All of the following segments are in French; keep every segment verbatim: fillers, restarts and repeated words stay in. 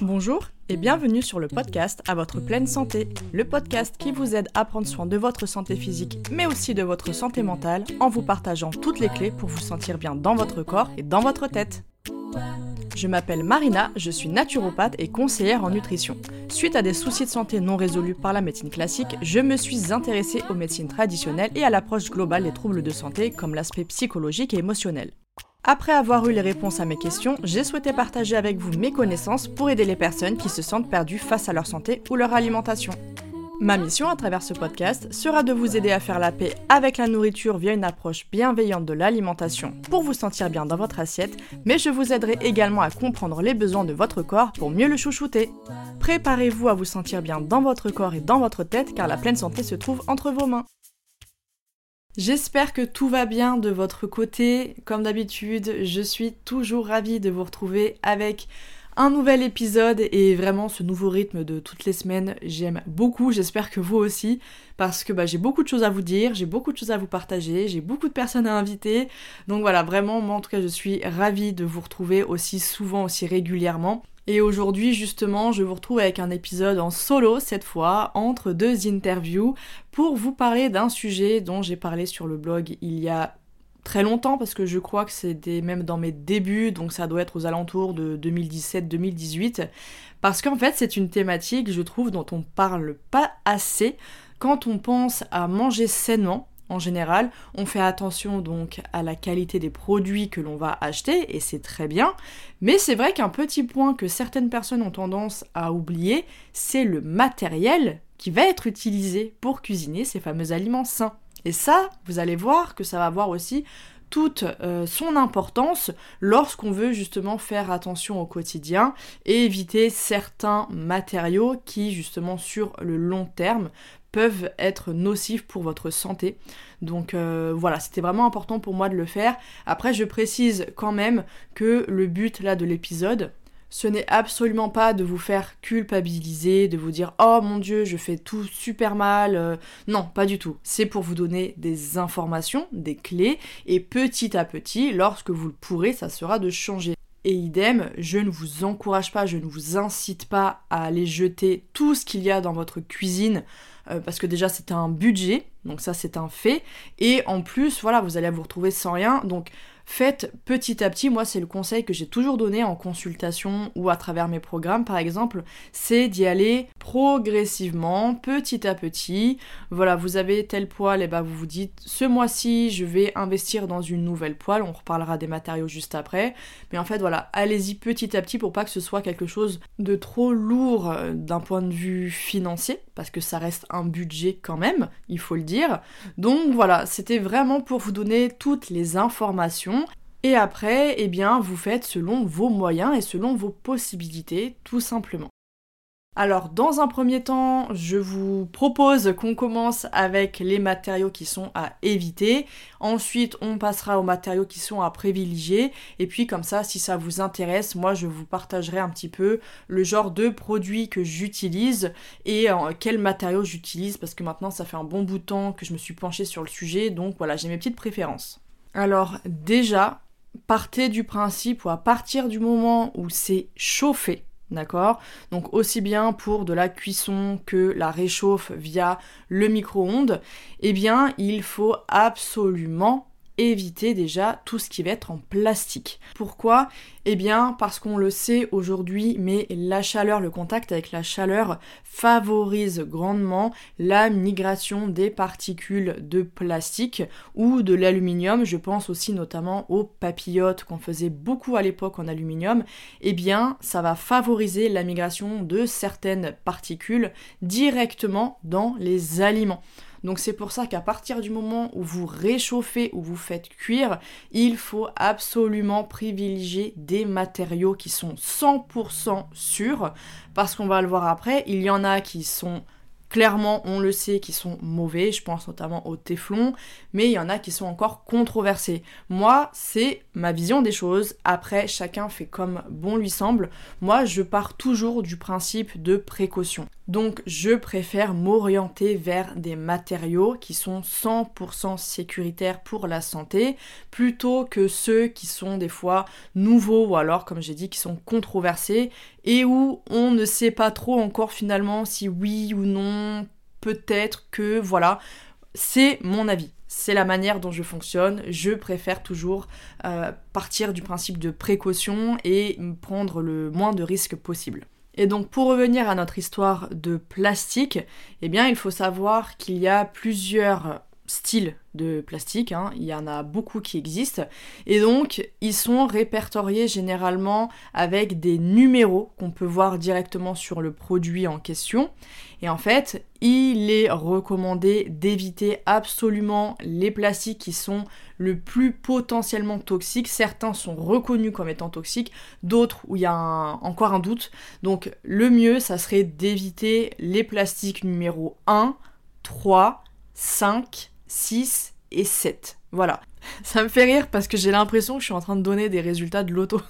Bonjour et bienvenue sur le podcast À votre pleine santé, le podcast qui vous aide à prendre soin de votre santé physique mais aussi de votre santé mentale en vous partageant toutes les clés pour vous sentir bien dans votre corps et dans votre tête. Je m'appelle Marina, je suis naturopathe et conseillère en nutrition. Suite à des soucis de santé non résolus par la médecine classique, je me suis intéressée aux médecines traditionnelles et à l'approche globale des troubles de santé comme l'aspect psychologique et émotionnel. Après avoir eu les réponses à mes questions, j'ai souhaité partager avec vous mes connaissances pour aider les personnes qui se sentent perdues face à leur santé ou leur alimentation. Ma mission à travers ce podcast sera de vous aider à faire la paix avec la nourriture via une approche bienveillante de l'alimentation pour vous sentir bien dans votre assiette, mais je vous aiderai également à comprendre les besoins de votre corps pour mieux le chouchouter. Préparez-vous à vous sentir bien dans votre corps et dans votre tête car la pleine santé se trouve entre vos mains. J'espère que tout va bien de votre côté. Comme d'habitude, je suis toujours ravie de vous retrouver avec un nouvel épisode et vraiment ce nouveau rythme de toutes les semaines, j'aime beaucoup, j'espère que vous aussi, parce que bah, j'ai beaucoup de choses à vous dire, j'ai beaucoup de choses à vous partager, j'ai beaucoup de personnes à inviter, donc voilà, vraiment, moi en tout cas je suis ravie de vous retrouver aussi souvent, aussi régulièrement. Et aujourd'hui justement, je vous retrouve avec un épisode en solo cette fois, entre deux interviews, pour vous parler d'un sujet dont j'ai parlé sur le blog il y a très longtemps parce que je crois que c'était même dans mes débuts, donc ça doit être aux alentours de deux mille dix-sept deux mille dix-huit, parce qu'en fait c'est une thématique, je trouve, dont on parle pas assez. Quand on pense à manger sainement, en général, on fait attention donc à la qualité des produits que l'on va acheter, et c'est très bien, mais c'est vrai qu'un petit point que certaines personnes ont tendance à oublier, c'est le matériel qui va être utilisé pour cuisiner ces fameux aliments sains. Et ça, vous allez voir que ça va avoir aussi toute euh, son importance lorsqu'on veut justement faire attention au quotidien et éviter certains matériaux qui, justement, sur le long terme, peuvent être nocifs pour votre santé. Donc euh, voilà, c'était vraiment important pour moi de le faire. Après, je précise quand même que le but là de l'épisode, ce n'est absolument pas de vous faire culpabiliser, de vous dire « Oh mon Dieu, je fais tout super mal euh, ». Non, pas du tout. C'est pour vous donner des informations, des clés, et petit à petit, lorsque vous le pourrez, ça sera de changer. Et idem, je ne vous encourage pas, je ne vous incite pas à aller jeter tout ce qu'il y a dans votre cuisine, euh, parce que déjà c'est un budget, donc ça c'est un fait, et en plus, voilà, vous allez vous retrouver sans rien, donc faites petit à petit. Moi c'est le conseil que j'ai toujours donné en consultation ou à travers mes programmes par exemple, c'est d'y aller progressivement, petit à petit. Voilà, vous avez telle poêle, et bah vous vous dites ce mois-ci je vais investir dans une nouvelle poêle, on reparlera des matériaux juste après, mais en fait voilà, allez-y petit à petit pour pas que ce soit quelque chose de trop lourd d'un point de vue financier, parce que ça reste un budget quand même, il faut le dire. Donc voilà, c'était vraiment pour vous donner toutes les informations. Et après, eh bien, vous faites selon vos moyens et selon vos possibilités, tout simplement. Alors, dans un premier temps, je vous propose qu'on commence avec les matériaux qui sont à éviter. Ensuite, on passera aux matériaux qui sont à privilégier. Et puis, comme ça, si ça vous intéresse, moi, je vous partagerai un petit peu le genre de produits que j'utilise et euh, quels matériaux j'utilise, parce que maintenant, ça fait un bon bout de temps que je me suis penchée sur le sujet. Donc, voilà, j'ai mes petites préférences. Alors déjà, partez du principe ou à partir du moment où c'est chauffé, d'accord ? Donc aussi bien pour de la cuisson que la réchauffe via le micro-ondes, eh bien il faut absolument éviter déjà tout ce qui va être en plastique. Pourquoi ? Eh bien parce qu'on le sait aujourd'hui, mais la chaleur, le contact avec la chaleur favorise grandement la migration des particules de plastique ou de l'aluminium. Je pense aussi notamment aux papillotes qu'on faisait beaucoup à l'époque en aluminium. Eh bien ça va favoriser la migration de certaines particules directement dans les aliments. Donc c'est pour ça qu'à partir du moment où vous réchauffez, où vous faites cuire, il faut absolument privilégier des matériaux qui sont cent pour cent sûrs, parce qu'on va le voir après, il y en a qui sont clairement, on le sait, qui sont mauvais, je pense notamment au téflon, mais il y en a qui sont encore controversés. Moi, c'est ma vision des choses, après chacun fait comme bon lui semble, moi je pars toujours du principe de précaution. Donc je préfère m'orienter vers des matériaux qui sont cent pour cent sécuritaires pour la santé plutôt que ceux qui sont des fois nouveaux ou alors comme j'ai dit qui sont controversés et où on ne sait pas trop encore finalement si oui ou non, peut-être que voilà, c'est mon avis. C'est la manière dont je fonctionne, je préfère toujours euh, partir du principe de précaution et prendre le moins de risques possible. Et donc pour revenir à notre histoire de plastique, eh bien il faut savoir qu'il y a plusieurs styles de plastique, hein. Il y en a beaucoup qui existent, et donc ils sont répertoriés généralement avec des numéros qu'on peut voir directement sur le produit en question, et en fait il est recommandé d'éviter absolument les plastiques qui sont le plus potentiellement toxiques. Certains sont reconnus comme étant toxiques, d'autres où il y a un, encore un doute, donc le mieux ça serait d'éviter les plastiques numéro un, trois, cinq, six et sept. Voilà. Ça me fait rire parce que j'ai l'impression que je suis en train de donner des résultats de loto.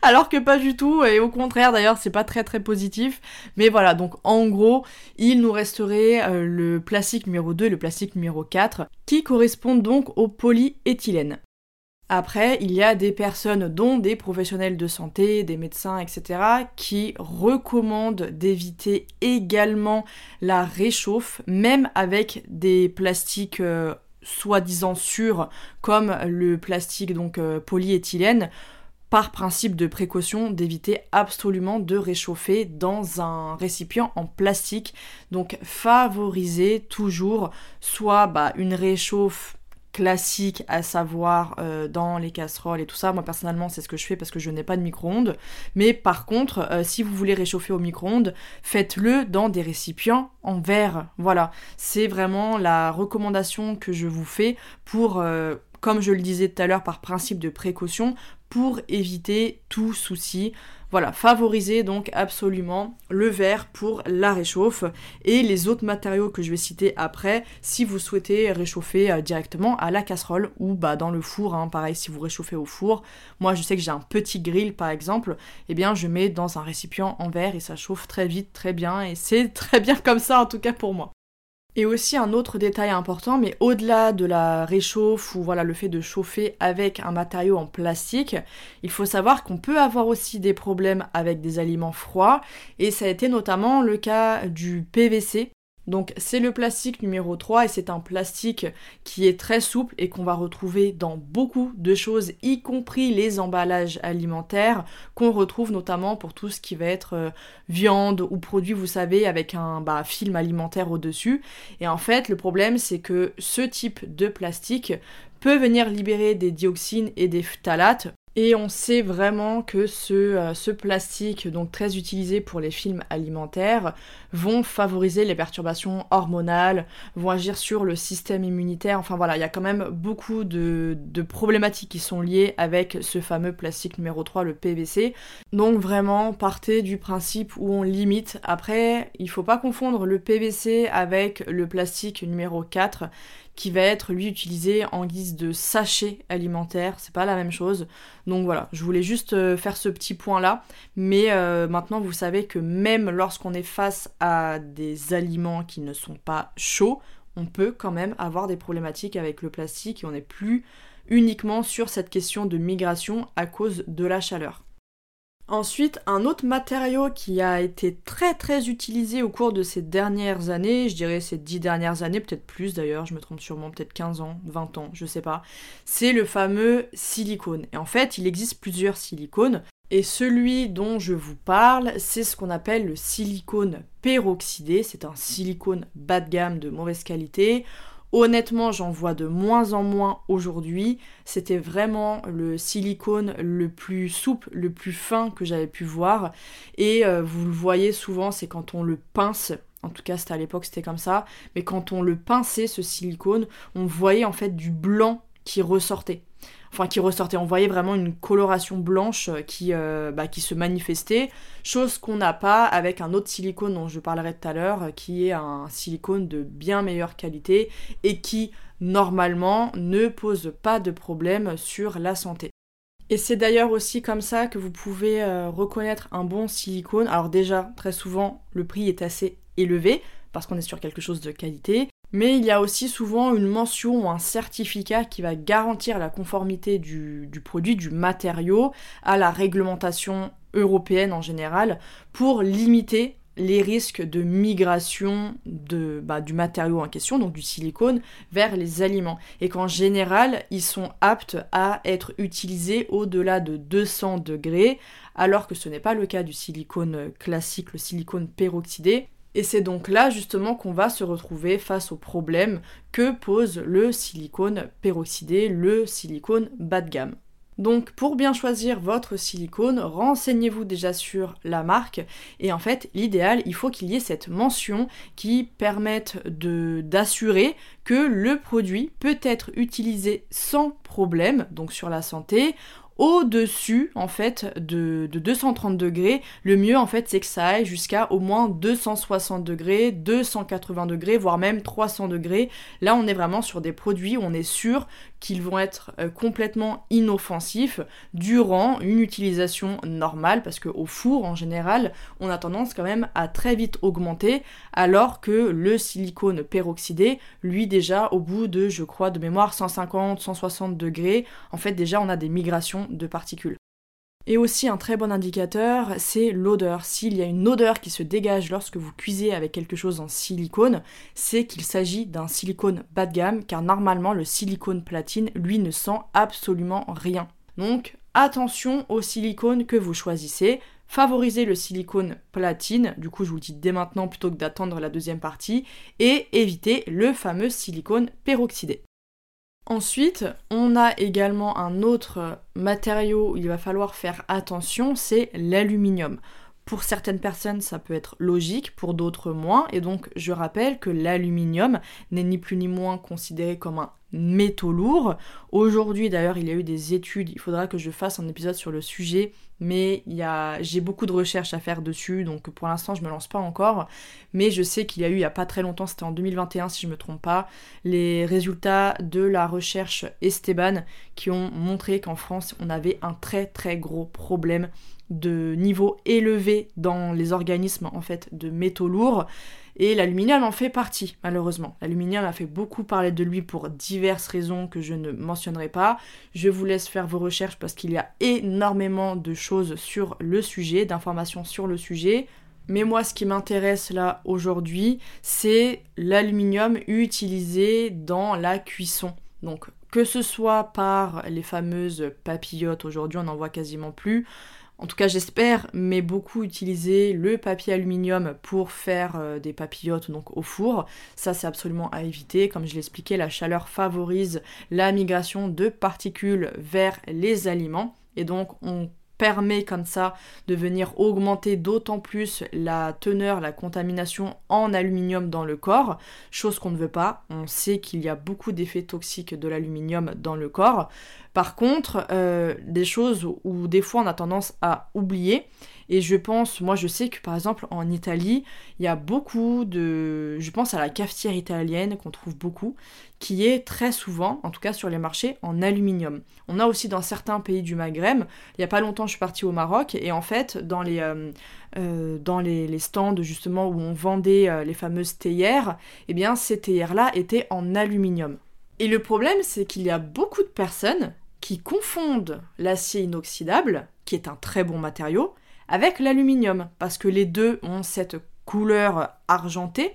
Alors que pas du tout, et au contraire d'ailleurs c'est pas très très positif. Mais voilà, donc en gros, il nous resterait euh, le plastique numéro deux et le plastique numéro quatre qui correspondent donc au polyéthylène. Après, il y a des personnes, dont des professionnels de santé, des médecins, et cetera, qui recommandent d'éviter également la réchauffe, même avec des plastiques euh, soi-disant sûrs, comme le plastique donc euh, polyéthylène, par principe de précaution, d'éviter absolument de réchauffer dans un récipient en plastique. Donc favoriser toujours soit bah, une réchauffe classique, à savoir euh, dans les casseroles et tout ça. Moi personnellement c'est ce que je fais parce que je n'ai pas de micro-ondes, mais par contre euh, si vous voulez réchauffer au micro-ondes, faites-le dans des récipients en verre. Voilà, c'est vraiment la recommandation que je vous fais pour, euh, comme je le disais tout à l'heure, par principe de précaution, pour éviter tout souci. Voilà, favoriser donc absolument le verre pour la réchauffe, et les autres matériaux que je vais citer après, si vous souhaitez réchauffer directement à la casserole ou bah dans le four, hein, pareil si vous réchauffez au four. Moi je sais que j'ai un petit grill par exemple, eh bien je mets dans un récipient en verre et ça chauffe très vite, très bien, et c'est très bien comme ça en tout cas pour moi. Et aussi un autre détail important, mais au-delà de la réchauffe ou voilà le fait de chauffer avec un matériau en plastique, il faut savoir qu'on peut avoir aussi des problèmes avec des aliments froids, et ça a été notamment le cas du P V C. Donc c'est le plastique numéro trois, et c'est un plastique qui est très souple et qu'on va retrouver dans beaucoup de choses, y compris les emballages alimentaires, qu'on retrouve notamment pour tout ce qui va être euh, viande ou produits, vous savez, avec un bah, film alimentaire au-dessus. Et en fait le problème c'est que ce type de plastique peut venir libérer des dioxines et des phtalates. Et on sait vraiment que ce, ce plastique, donc très utilisé pour les films alimentaires, vont favoriser les perturbations hormonales, vont agir sur le système immunitaire. Enfin voilà, il y a quand même beaucoup de, de problématiques qui sont liées avec ce fameux plastique numéro trois, le P V C. Donc vraiment, partez du principe où on limite. Après, il faut pas confondre le P V C avec le plastique numéro quatre, qui va être lui utilisé en guise de sachet alimentaire, c'est pas la même chose. Donc voilà, je voulais juste faire ce petit point là, mais euh, maintenant vous savez que même lorsqu'on est face à des aliments qui ne sont pas chauds, on peut quand même avoir des problématiques avec le plastique, et on n'est plus uniquement sur cette question de migration à cause de la chaleur. Ensuite, un autre matériau qui a été très très utilisé au cours de ces dernières années, je dirais ces dix dernières années, peut-être plus d'ailleurs, je me trompe sûrement, peut-être quinze ans, vingt ans, je sais pas, c'est le fameux silicone. Et en fait, il existe plusieurs silicones, et celui dont je vous parle, c'est ce qu'on appelle le silicone peroxydé. C'est un silicone bas de gamme de mauvaise qualité. Honnêtement, j'en vois de moins en moins aujourd'hui. C'était vraiment le silicone le plus souple, le plus fin que j'avais pu voir. Et euh, vous le voyez souvent, c'est quand on le pince. En tout cas, c'était à l'époque, c'était comme ça. Mais quand on le pinçait, ce silicone, on voyait en fait du blanc qui ressortait. Enfin, qui ressortait. On voyait vraiment une coloration blanche qui, euh, bah, qui se manifestait. Chose qu'on n'a pas avec un autre silicone dont je parlerai tout à l'heure, qui est un silicone de bien meilleure qualité et qui, normalement, ne pose pas de problème sur la santé. Et c'est d'ailleurs aussi comme ça que vous pouvez euh, reconnaître un bon silicone. Alors déjà, très souvent, le prix est assez élevé parce qu'on est sur quelque chose de qualité. Mais il y a aussi souvent une mention ou un certificat qui va garantir la conformité du, du produit, du matériau, à la réglementation européenne en général, pour limiter les risques de migration de, bah, du matériau en question, donc du silicone, vers les aliments. Et qu'en général, ils sont aptes à être utilisés au-delà de deux cents degrés, alors que ce n'est pas le cas du silicone classique, le silicone peroxydé. Et c'est donc là justement qu'on va se retrouver face au problème que pose le silicone peroxydé, le silicone bas de gamme. Donc pour bien choisir votre silicone, renseignez-vous déjà sur la marque et en fait l'idéal, il faut qu'il y ait cette mention qui permette de, d'assurer que le produit peut être utilisé sans problème, donc sur la santé, au-dessus en fait de, de deux cent trente degrés. Le mieux en fait c'est que ça aille jusqu'à au moins deux cent soixante degrés, deux cent quatre-vingts degrés, voire même trois cents degrés. Là on est vraiment sur des produits où on est sûr qu'ils vont être euh, complètement inoffensifs durant une utilisation normale, parce qu'au four en général on a tendance quand même à très vite augmenter, alors que le silicone peroxydé, lui déjà au bout de, je crois de mémoire, cent cinquante à cent soixante degrés, en fait déjà on a des migrations de particules. Et aussi un très bon indicateur, c'est l'odeur. S'il y a une odeur qui se dégage lorsque vous cuisez avec quelque chose en silicone, c'est qu'il s'agit d'un silicone bas de gamme, car normalement le silicone platine, lui, ne sent absolument rien. Donc attention au silicone que vous choisissez, favorisez le silicone platine, du coup je vous le dis dès maintenant plutôt que d'attendre la deuxième partie, et évitez le fameux silicone peroxydé. Ensuite, on a également un autre matériau où il va falloir faire attention, c'est l'aluminium. Pour certaines personnes, ça peut être logique, pour d'autres moins, et donc je rappelle que l'aluminium n'est ni plus ni moins considéré comme un métaux lourds. Aujourd'hui d'ailleurs il y a eu des études, il faudra que je fasse un épisode sur le sujet, mais il y a... j'ai beaucoup de recherches à faire dessus, donc pour l'instant je me lance pas encore, mais je sais qu'il y a eu il y a pas très longtemps, c'était en deux mille vingt et un si je me trompe pas, les résultats de la recherche Esteban qui ont montré qu'en France on avait un très très gros problème de niveau élevé dans les organismes en fait de métaux lourds, et l'aluminium en fait partie malheureusement. L'aluminium a fait beaucoup parler de lui pour diverses raisons que je ne mentionnerai pas. Je vous laisse faire vos recherches parce qu'il y a énormément de choses sur le sujet, d'informations sur le sujet. Mais moi, ce qui m'intéresse là aujourd'hui, c'est l'aluminium utilisé dans la cuisson. Donc que ce soit par les fameuses papillotes, aujourd'hui on n'en voit quasiment plus, en tout cas j'espère, mais beaucoup utiliser le papier aluminium pour faire euh, des papillotes donc au four. Ça c'est absolument à éviter, comme je l'expliquais, la chaleur favorise la migration de particules vers les aliments et donc on permet comme ça de venir augmenter d'autant plus la teneur, la contamination en aluminium dans le corps, chose qu'on ne veut pas. On sait qu'il y a beaucoup d'effets toxiques de l'aluminium dans le corps. Par contre, euh, des choses où des fois on a tendance à oublier, et je pense, moi je sais que par exemple en Italie, il y a beaucoup de... Je pense à la cafetière italienne qu'on trouve beaucoup, qui est très souvent, en tout cas sur les marchés, en aluminium. On a aussi dans certains pays du Maghreb, il n'y a pas longtemps je suis partie au Maroc, et en fait dans les, euh, euh, dans les, les stands justement où on vendait euh, les fameuses théières, eh bien ces théières-là étaient en aluminium. Et le problème c'est qu'il y a beaucoup de personnes qui confondent l'acier inoxydable, qui est un très bon matériau, avec l'aluminium, parce que les deux ont cette couleur argentée.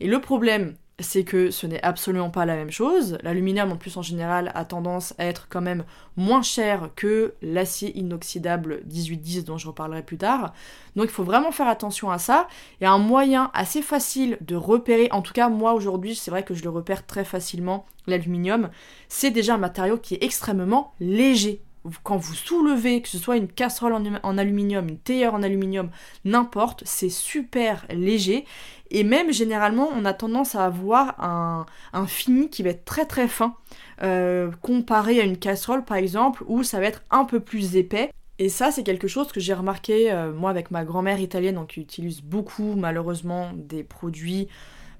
Et le problème, c'est que ce n'est absolument pas la même chose. L'aluminium, en plus, en général, a tendance à être quand même moins cher que l'acier inoxydable dix-huit dix, dont je reparlerai plus tard. Donc, il faut vraiment faire attention à ça. Il y a un moyen assez facile de repérer, en tout cas, moi, aujourd'hui, c'est vrai que je le repère très facilement, l'aluminium. C'est déjà un matériau qui est extrêmement léger. Quand vous soulevez, que ce soit une casserole en, en aluminium, une théière en aluminium, n'importe, c'est super léger. Et même généralement, on a tendance à avoir un, un fini qui va être très très fin, euh, comparé à une casserole par exemple, où ça va être un peu plus épais. Et ça, c'est quelque chose que j'ai remarqué, euh, moi avec ma grand-mère italienne, donc qui utilise beaucoup malheureusement des produits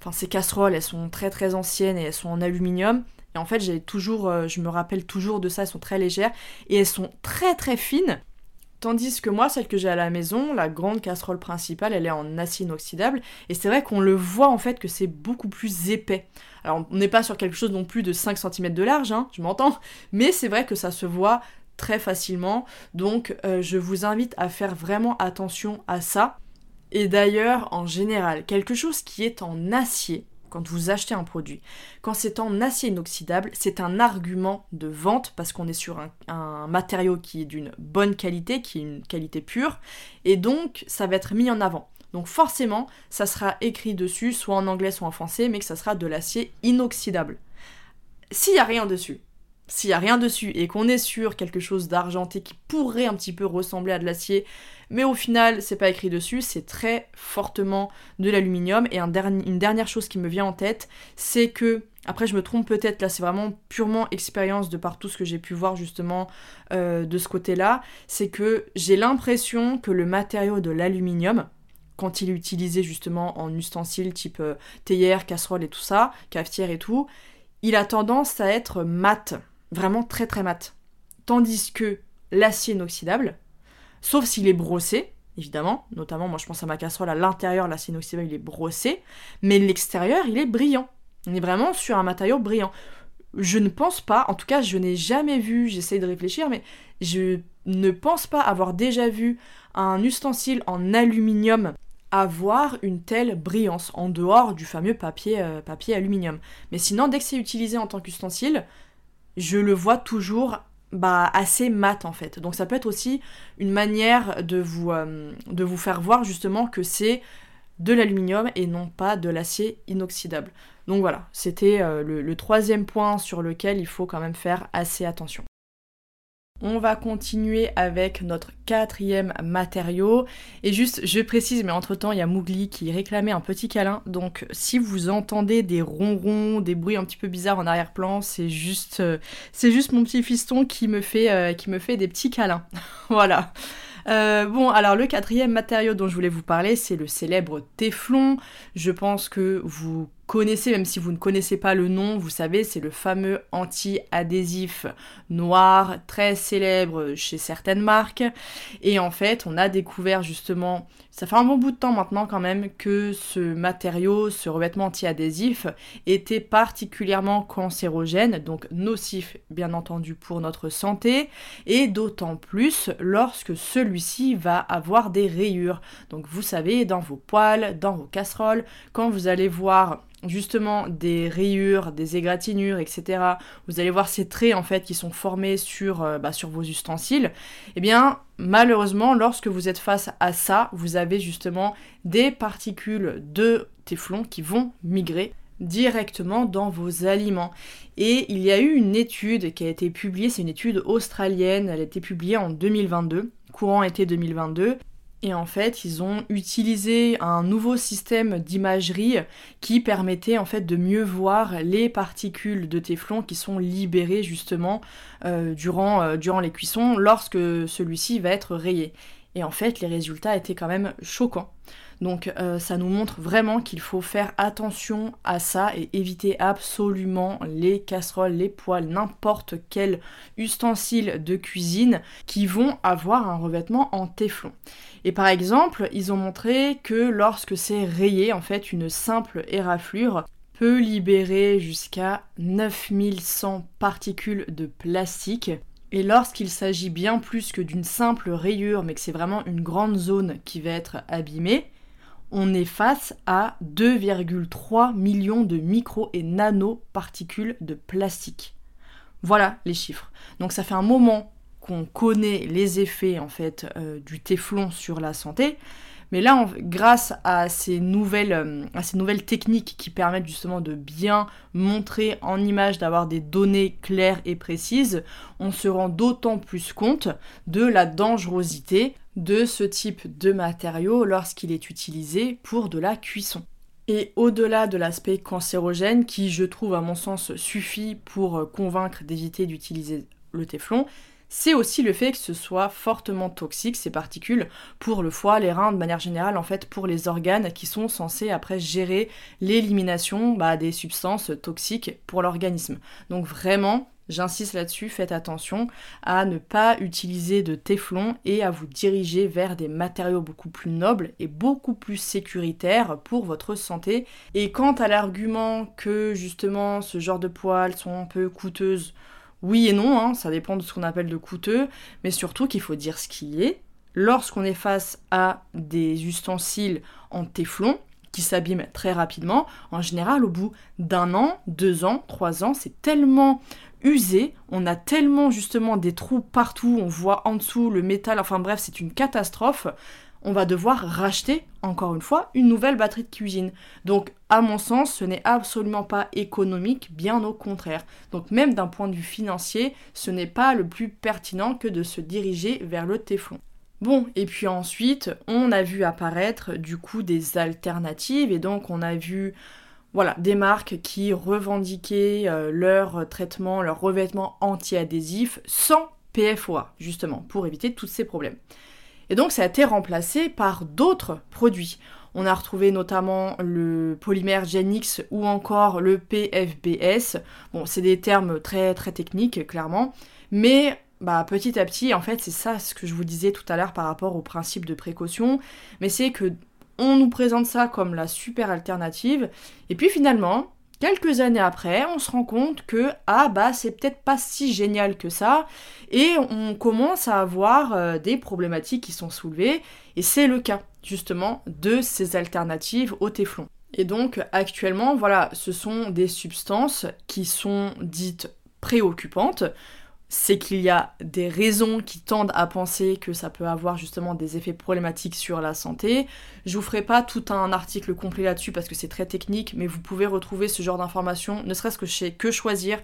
Enfin, ces casseroles, elles sont très très anciennes et elles sont en aluminium. Et en fait, j'ai toujours, euh, je me rappelle toujours de ça, elles sont très légères et elles sont très très fines. Tandis que moi, celle que j'ai à la maison, la grande casserole principale, elle est en acier inoxydable. Et c'est vrai qu'on le voit en fait que c'est beaucoup plus épais. Alors, on n'est pas sur quelque chose non plus de cinq centimètres de large, hein, je m'entends. Mais c'est vrai que ça se voit très facilement. Donc, euh, je vous invite à faire vraiment attention à ça. Et d'ailleurs, en général, quelque chose qui est en acier, quand vous achetez un produit, quand c'est en acier inoxydable, c'est un argument de vente parce qu'on est sur un, un matériau qui est d'une bonne qualité, qui est une qualité pure, et donc ça va être mis en avant. Donc forcément, ça sera écrit dessus, soit en anglais, soit en français, mais que ça sera de l'acier inoxydable. S'il n'y a rien dessus, s'il n'y a rien dessus et qu'on est sur quelque chose d'argenté qui pourrait un petit peu ressembler à de l'acier, mais au final, c'est pas écrit dessus, c'est très fortement de l'aluminium. Et un derni- une dernière chose qui me vient en tête, c'est que, après je me trompe peut-être, là c'est vraiment purement expérience de par tout ce que j'ai pu voir justement euh, de ce côté-là, c'est que j'ai l'impression que le matériau de l'aluminium, quand il est utilisé justement en ustensiles type euh, théière, casserole et tout ça, cafetière et tout, il a tendance à être mat. Vraiment très très mat. Tandis que l'acier inoxydable, sauf s'il est brossé, évidemment, notamment moi je pense à ma casserole, à l'intérieur l'acier inoxydable il est brossé, mais l'extérieur il est brillant. On est vraiment sur un matériau brillant. Je ne pense pas, en tout cas je n'ai jamais vu, j'essaye de réfléchir, mais je ne pense pas avoir déjà vu un ustensile en aluminium avoir une telle brillance, en dehors du fameux papier, euh, papier aluminium. Mais sinon, dès que c'est utilisé en tant qu'ustensile, je le vois toujours bah, assez mat en fait. Donc ça peut être aussi une manière de vous, euh, de vous faire voir justement que c'est de l'aluminium et non pas de l'acier inoxydable. Donc voilà, c'était euh, le, le troisième point sur lequel il faut quand même faire assez attention. On va continuer avec notre quatrième matériau. Et juste, je précise, mais entre-temps, il y a Mougli qui réclamait un petit câlin. Donc, si vous entendez des ronrons, des bruits un petit peu bizarres en arrière-plan, c'est juste, euh, c'est juste mon petit fiston qui me fait, euh, qui me fait des petits câlins. Voilà. Euh, bon, alors le quatrième matériau dont je voulais vous parler, c'est le célèbre téflon. Je pense que vous connaissez, même si vous ne connaissez pas le nom, vous savez, c'est le fameux anti-adhésif noir, très célèbre chez certaines marques. Et en fait, on a découvert justement, ça fait un bon bout de temps maintenant quand même, que ce matériau, ce revêtement anti-adhésif, était particulièrement cancérogène, donc nocif bien entendu pour notre santé, et d'autant plus lorsque celui Celui-ci va avoir des rayures. Donc vous savez, dans vos poêles, dans vos casseroles, quand vous allez voir justement des rayures, des égratignures, et cetera, vous allez voir ces traits en fait qui sont formés sur, euh, bah, sur vos ustensiles, eh bien malheureusement, lorsque vous êtes face à ça, vous avez justement des particules de téflon qui vont migrer directement dans vos aliments. Et il y a eu une étude qui a été publiée, c'est une étude australienne, elle a été publiée en deux mille vingt-deux, courant été deux mille vingt-deux, et en fait ils ont utilisé un nouveau système d'imagerie qui permettait en fait de mieux voir les particules de téflon qui sont libérées justement euh, durant, euh, durant les cuissons lorsque celui-ci va être rayé. Et en fait, les résultats étaient quand même choquants. Donc euh, ça nous montre vraiment qu'il faut faire attention à ça et éviter absolument les casseroles, les poêles, n'importe quel ustensile de cuisine qui vont avoir un revêtement en téflon. Et par exemple, ils ont montré que lorsque c'est rayé, en fait, une simple éraflure peut libérer jusqu'à neuf mille cent particules de plastique. Et lorsqu'il s'agit bien plus que d'une simple rayure, mais que c'est vraiment une grande zone qui va être abîmée, on est face à deux virgule trois millions de micro- et nanoparticules de plastique. Voilà les chiffres. Donc ça fait un moment qu'on connaît les effets en fait euh, du téflon sur la santé, mais là, on, grâce à ces, nouvelles, à ces nouvelles techniques qui permettent justement de bien montrer en image, d'avoir des données claires et précises, on se rend d'autant plus compte de la dangerosité de ce type de matériau lorsqu'il est utilisé pour de la cuisson. Et au-delà de l'aspect cancérogène, qui je trouve à mon sens suffit pour convaincre d'éviter d'utiliser le téflon, c'est aussi le fait que ce soit fortement toxique, ces particules, pour le foie, les reins, de manière générale, en fait, pour les organes qui sont censés après gérer l'élimination bah, des substances toxiques pour l'organisme. Donc vraiment, j'insiste là-dessus, faites attention à ne pas utiliser de téflon et à vous diriger vers des matériaux beaucoup plus nobles et beaucoup plus sécuritaires pour votre santé. Et quant à l'argument que justement ce genre de poils sont un peu coûteuses, oui et non, hein, ça dépend de ce qu'on appelle de coûteux, mais surtout qu'il faut dire ce qu'il est. Lorsqu'on est face à des ustensiles en téflon, qui s'abîment très rapidement, en général au bout d'un an, deux ans, trois ans, c'est tellement usé, on a tellement justement des trous partout, on voit en dessous le métal, enfin bref, c'est une catastrophe. On va devoir racheter, encore une fois, une nouvelle batterie de cuisine. Donc, à mon sens, ce n'est absolument pas économique, bien au contraire. Donc, même d'un point de vue financier, ce n'est pas le plus pertinent que de se diriger vers le téflon. Bon, et puis ensuite, on a vu apparaître, du coup, des alternatives, et donc on a vu... Voilà, des marques qui revendiquaient euh, leur traitement, leur revêtement anti-adhésif sans P F O A, justement, pour éviter tous ces problèmes. Et donc ça a été remplacé par d'autres produits. On a retrouvé notamment le polymère Gen X ou encore le P F B S. Bon, c'est des termes très très techniques, clairement, mais... Bah, petit à petit, en fait, c'est ça ce que je vous disais tout à l'heure par rapport au principe de précaution, mais c'est que on nous présente ça comme la super alternative, et puis finalement, quelques années après, on se rend compte que ah bah c'est peut-être pas si génial que ça, et on commence à avoir euh, des problématiques qui sont soulevées, et c'est le cas justement de ces alternatives au téflon. Et donc actuellement, voilà, ce sont des substances qui sont dites préoccupantes. C'est qu'il y a des raisons qui tendent à penser que ça peut avoir justement des effets problématiques sur la santé. Je vous ferai pas tout un article complet là-dessus parce que c'est très technique, mais vous pouvez retrouver ce genre d'informations, ne serait-ce que chez Que Choisir,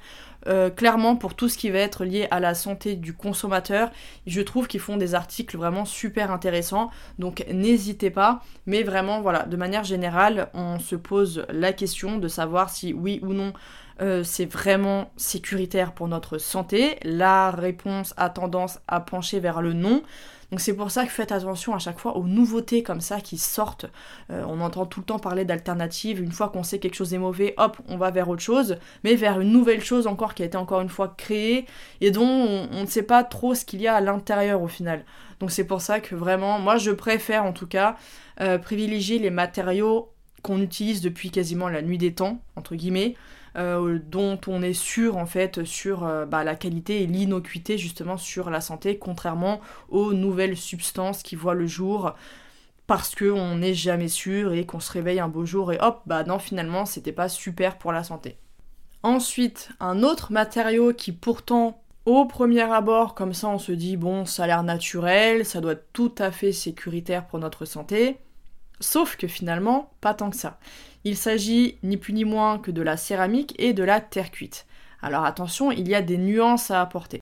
euh, clairement pour tout ce qui va être lié à la santé du consommateur. Je trouve qu'ils font des articles vraiment super intéressants, donc n'hésitez pas. Mais vraiment, voilà, de manière générale, on se pose la question de savoir si oui ou non Euh, c'est vraiment sécuritaire pour notre santé. La réponse a tendance à pencher vers le non. Donc c'est pour ça que faites attention à chaque fois aux nouveautés comme ça qui sortent. Euh, on entend tout le temps parler d'alternatives. Une fois qu'on sait que quelque chose est mauvais, hop, on va vers autre chose, mais vers une nouvelle chose encore qui a été encore une fois créée et dont on, on ne sait pas trop ce qu'il y a à l'intérieur au final. Donc c'est pour ça que vraiment, moi je préfère en tout cas euh, privilégier les matériaux qu'on utilise depuis quasiment la nuit des temps, entre guillemets, Euh, dont on est sûr en fait sur euh, bah, la qualité et l'innocuité justement sur la santé, contrairement aux nouvelles substances qui voient le jour parce qu'on n'est jamais sûr et qu'on se réveille un beau jour et hop, bah non, finalement c'était pas super pour la santé. Ensuite, un autre matériau qui pourtant au premier abord, comme ça on se dit bon, ça a l'air naturel, ça doit être tout à fait sécuritaire pour notre santé, sauf que finalement, pas tant que ça. Il s'agit ni plus ni moins que de la céramique et de la terre cuite. Alors attention, il y a des nuances à apporter.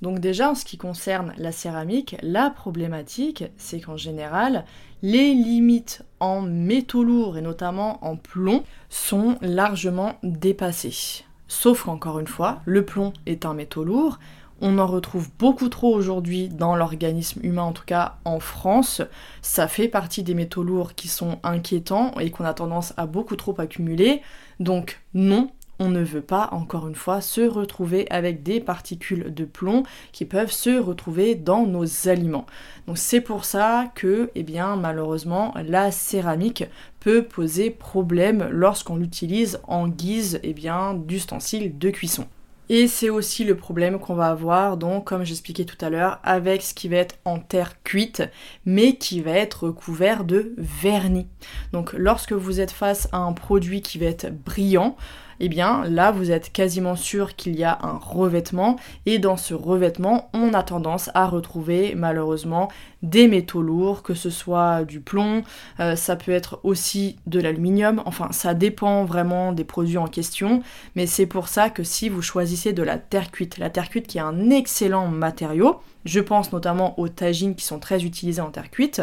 Donc déjà, en ce qui concerne la céramique, la problématique, c'est qu'en général, les limites en métaux lourds et notamment en plomb sont largement dépassées. Sauf qu'encore une fois, le plomb est un métaux lourd. On en retrouve beaucoup trop aujourd'hui dans l'organisme humain, en tout cas en France. Ça fait partie des métaux lourds qui sont inquiétants et qu'on a tendance à beaucoup trop accumuler. Donc non, on ne veut pas, encore une fois, se retrouver avec des particules de plomb qui peuvent se retrouver dans nos aliments. Donc c'est pour ça que, eh bien, malheureusement, la céramique peut poser problème lorsqu'on l'utilise en guise, eh bien, d'ustensile de cuisson. Et c'est aussi le problème qu'on va avoir, donc, comme j'expliquais tout à l'heure, avec ce qui va être en terre cuite, mais qui va être recouvert de vernis. Donc, lorsque vous êtes face à un produit qui va être brillant, eh bien, là, vous êtes quasiment sûr qu'il y a un revêtement, et dans ce revêtement, on a tendance à retrouver, malheureusement, des métaux lourds, que ce soit du plomb, euh, ça peut être aussi de l'aluminium, enfin, ça dépend vraiment des produits en question, mais c'est pour ça que si vous choisissez de la terre cuite, la terre cuite qui est un excellent matériau, je pense notamment aux tagines qui sont très utilisées en terre cuite,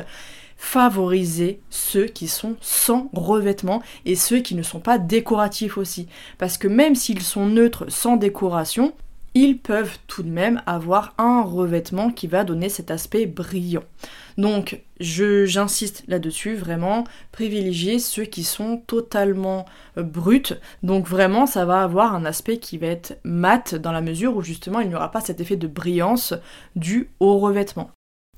favoriser ceux qui sont sans revêtement et ceux qui ne sont pas décoratifs aussi. Parce que même s'ils sont neutres sans décoration, ils peuvent tout de même avoir un revêtement qui va donner cet aspect brillant. Donc je, j'insiste là-dessus, vraiment privilégier ceux qui sont totalement bruts. Donc vraiment ça va avoir un aspect qui va être mat dans la mesure où justement il n'y aura pas cet effet de brillance dû au revêtement.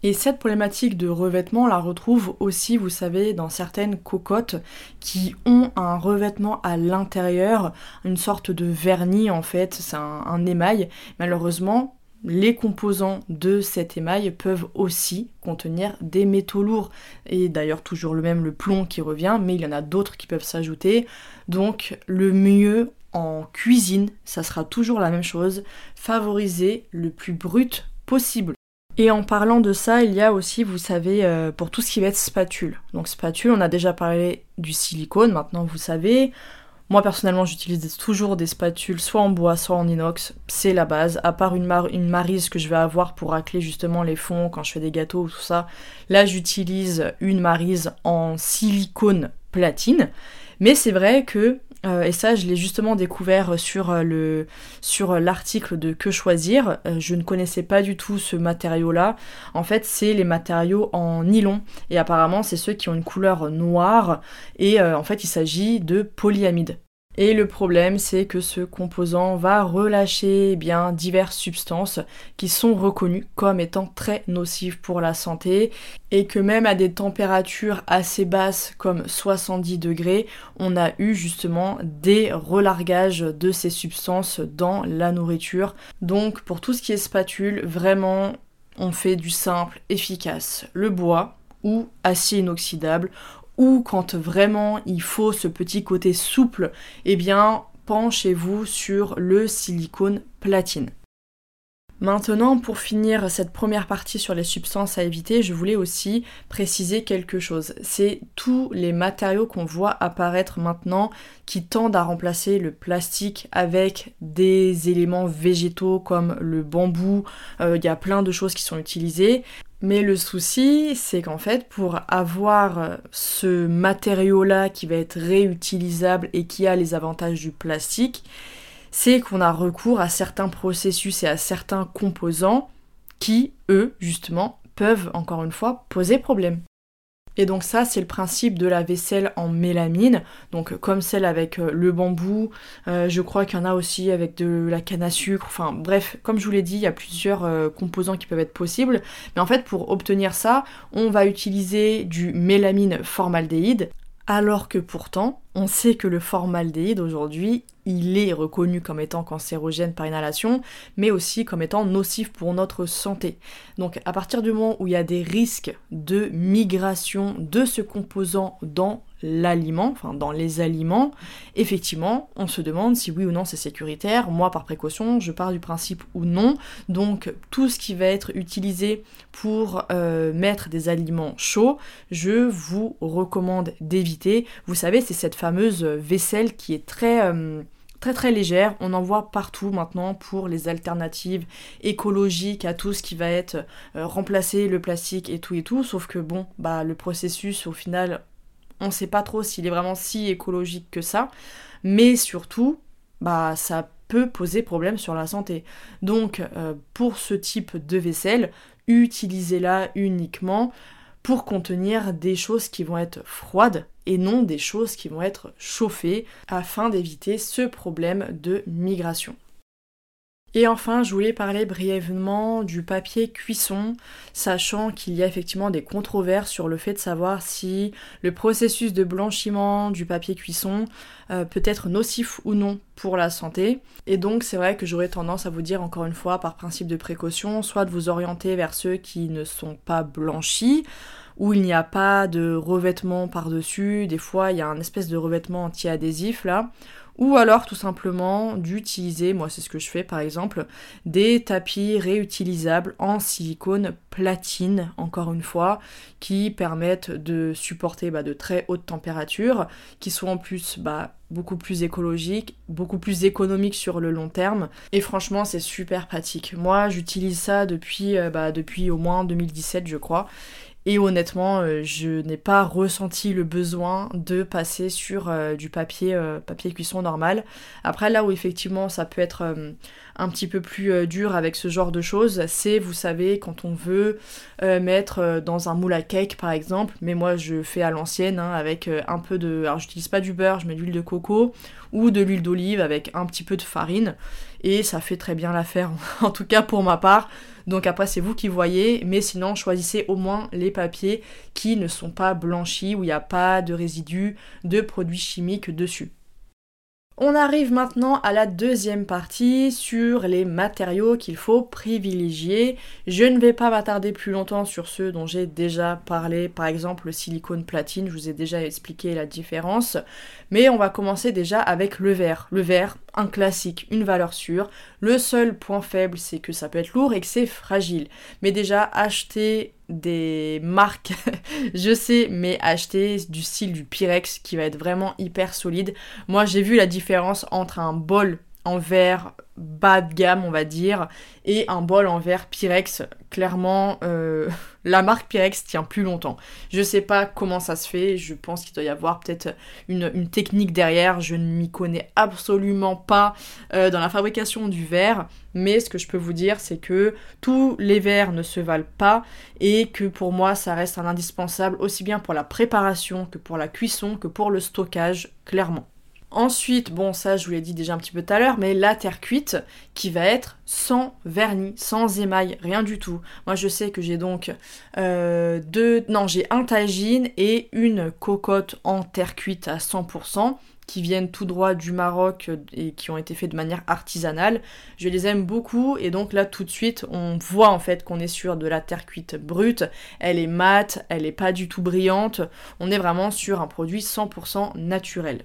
Et cette problématique de revêtement, on la retrouve aussi, vous savez, dans certaines cocottes qui ont un revêtement à l'intérieur, une sorte de vernis en fait, c'est un, un émail. Malheureusement, les composants de cet émail peuvent aussi contenir des métaux lourds. Et d'ailleurs, toujours le même, le plomb qui revient, mais il y en a d'autres qui peuvent s'ajouter. Donc, le mieux en cuisine, ça sera toujours la même chose, favoriser le plus brut possible. Et en parlant de ça, il y a aussi, vous savez, euh, pour tout ce qui va être spatule. Donc spatule, on a déjà parlé du silicone, maintenant vous savez. Moi personnellement, j'utilise toujours des spatules, soit en bois, soit en inox. C'est la base, à part une, mar- une maryse que je vais avoir pour racler justement les fonds quand je fais des gâteaux ou tout ça. Là, j'utilise une maryse en silicone platine. Mais c'est vrai que, euh, et ça je l'ai justement découvert sur, le, sur l'article de Que Choisir, euh, je ne connaissais pas du tout ce matériau-là. En fait, c'est les matériaux en nylon, et apparemment c'est ceux qui ont une couleur noire, et euh, en fait il s'agit de polyamide. Et le problème, c'est que ce composant va relâcher eh bien diverses substances qui sont reconnues comme étant très nocives pour la santé, et que même à des températures assez basses comme soixante-dix degrés, on a eu justement des relargages de ces substances dans la nourriture. Donc pour tout ce qui est spatule, vraiment on fait du simple, efficace, le bois ou acier inoxydable, ou quand vraiment il faut ce petit côté souple, eh bien penchez-vous sur le silicone platine. Maintenant, pour finir cette première partie sur les substances à éviter, je voulais aussi préciser quelque chose. C'est tous les matériaux qu'on voit apparaître maintenant qui tendent à remplacer le plastique avec des éléments végétaux comme le bambou. Euh, y a plein de choses qui sont utilisées. Mais le souci, c'est qu'en fait, pour avoir ce matériau-là qui va être réutilisable et qui a les avantages du plastique, c'est qu'on a recours à certains processus et à certains composants qui, eux, justement, peuvent, encore une fois, poser problème. Et donc ça, c'est le principe de la vaisselle en mélamine, donc comme celle avec le bambou, euh, je crois qu'il y en a aussi avec de la canne à sucre, enfin bref, comme je vous l'ai dit, il y a plusieurs euh, composants qui peuvent être possibles, mais en fait pour obtenir ça, on va utiliser du mélamine formaldéhyde, alors que pourtant, on sait que le formaldéhyde aujourd'hui, il est reconnu comme étant cancérogène par inhalation, mais aussi comme étant nocif pour notre santé. Donc à partir du moment où il y a des risques de migration de ce composant dans l'aliment, enfin dans les aliments, effectivement, on se demande si oui ou non c'est sécuritaire. Moi, par précaution, je pars du principe ou non. Donc tout ce qui va être utilisé pour euh, mettre des aliments chauds, je vous recommande d'éviter. Vous savez, c'est cette fameuse vaisselle qui est très... Euh, très très légère, on en voit partout maintenant pour les alternatives écologiques à tout ce qui va être euh, remplacer le plastique et tout et tout, sauf que bon, bah le processus au final, on sait pas trop s'il est vraiment si écologique que ça, mais surtout, bah ça peut poser problème sur la santé. Donc euh, pour ce type de vaisselle, utilisez-la uniquement pour contenir des choses qui vont être froides et non des choses qui vont être chauffées afin d'éviter ce problème de migration. Et enfin, je voulais parler brièvement du papier cuisson, sachant qu'il y a effectivement des controverses sur le fait de savoir si le processus de blanchiment du papier cuisson euh, peut être nocif ou non pour la santé. Et donc c'est vrai que j'aurais tendance à vous dire encore une fois, par principe de précaution, soit de vous orienter vers ceux qui ne sont pas blanchis, où il n'y a pas de revêtement par-dessus, des fois il y a un espèce de revêtement anti-adhésif là, ou alors tout simplement d'utiliser, moi c'est ce que je fais par exemple, des tapis réutilisables en silicone platine, encore une fois, qui permettent de supporter bah, de très hautes températures, qui sont en plus bah, beaucoup plus écologiques, beaucoup plus économiques sur le long terme, et franchement c'est super pratique. Moi j'utilise ça depuis, euh, bah, depuis au moins deux mille dix-sept je crois, Et honnêtement, euh, je n'ai pas ressenti le besoin de passer sur euh, du papier, euh, papier cuisson normal. Après, là où effectivement ça peut être euh, un petit peu plus euh, dur avec ce genre de choses, c'est, vous savez, quand on veut euh, mettre euh, dans un moule à cake par exemple, mais moi je fais à l'ancienne hein, avec euh, un peu de... Alors j'utilise pas du beurre, je mets de l'huile de coco ou de l'huile d'olive avec un petit peu de farine. Et ça fait très bien l'affaire, en tout cas pour ma part. Donc après c'est vous qui voyez, mais sinon choisissez au moins les papiers qui ne sont pas blanchis, où il n'y a pas de résidus de produits chimiques dessus. On arrive maintenant à la deuxième partie sur les matériaux qu'il faut privilégier. Je ne vais pas m'attarder plus longtemps sur ceux dont j'ai déjà parlé, par exemple le silicone platine, je vous ai déjà expliqué la différence. Mais on va commencer déjà avec le verre. Le verre, un classique, une valeur sûre. Le seul point faible, c'est que ça peut être lourd et que c'est fragile. Mais déjà, acheter des marques, je sais, mais acheter du style du Pyrex qui va être vraiment hyper solide. Moi, j'ai vu la différence entre un bol en verre bas de gamme, on va dire, et un bol en verre Pyrex. Clairement, euh, la marque Pyrex tient plus longtemps. Je sais pas comment ça se fait, je pense qu'il doit y avoir peut-être une, une technique derrière, je ne m'y connais absolument pas euh, dans la fabrication du verre, mais ce que je peux vous dire, c'est que tous les verres ne se valent pas, et que pour moi, ça reste un indispensable, aussi bien pour la préparation, que pour la cuisson, que pour le stockage, clairement. Ensuite, bon ça je vous l'ai dit déjà un petit peu tout à l'heure, mais la terre cuite qui va être sans vernis, sans émail, rien du tout. Moi je sais que j'ai donc euh, deux, non j'ai un tagine et une cocotte en terre cuite à cent pour cent qui viennent tout droit du Maroc et qui ont été faits de manière artisanale. Je les aime beaucoup et donc là tout de suite on voit en fait qu'on est sur de la terre cuite brute, elle est mate, elle est pas du tout brillante, on est vraiment sur un produit cent pour cent naturel.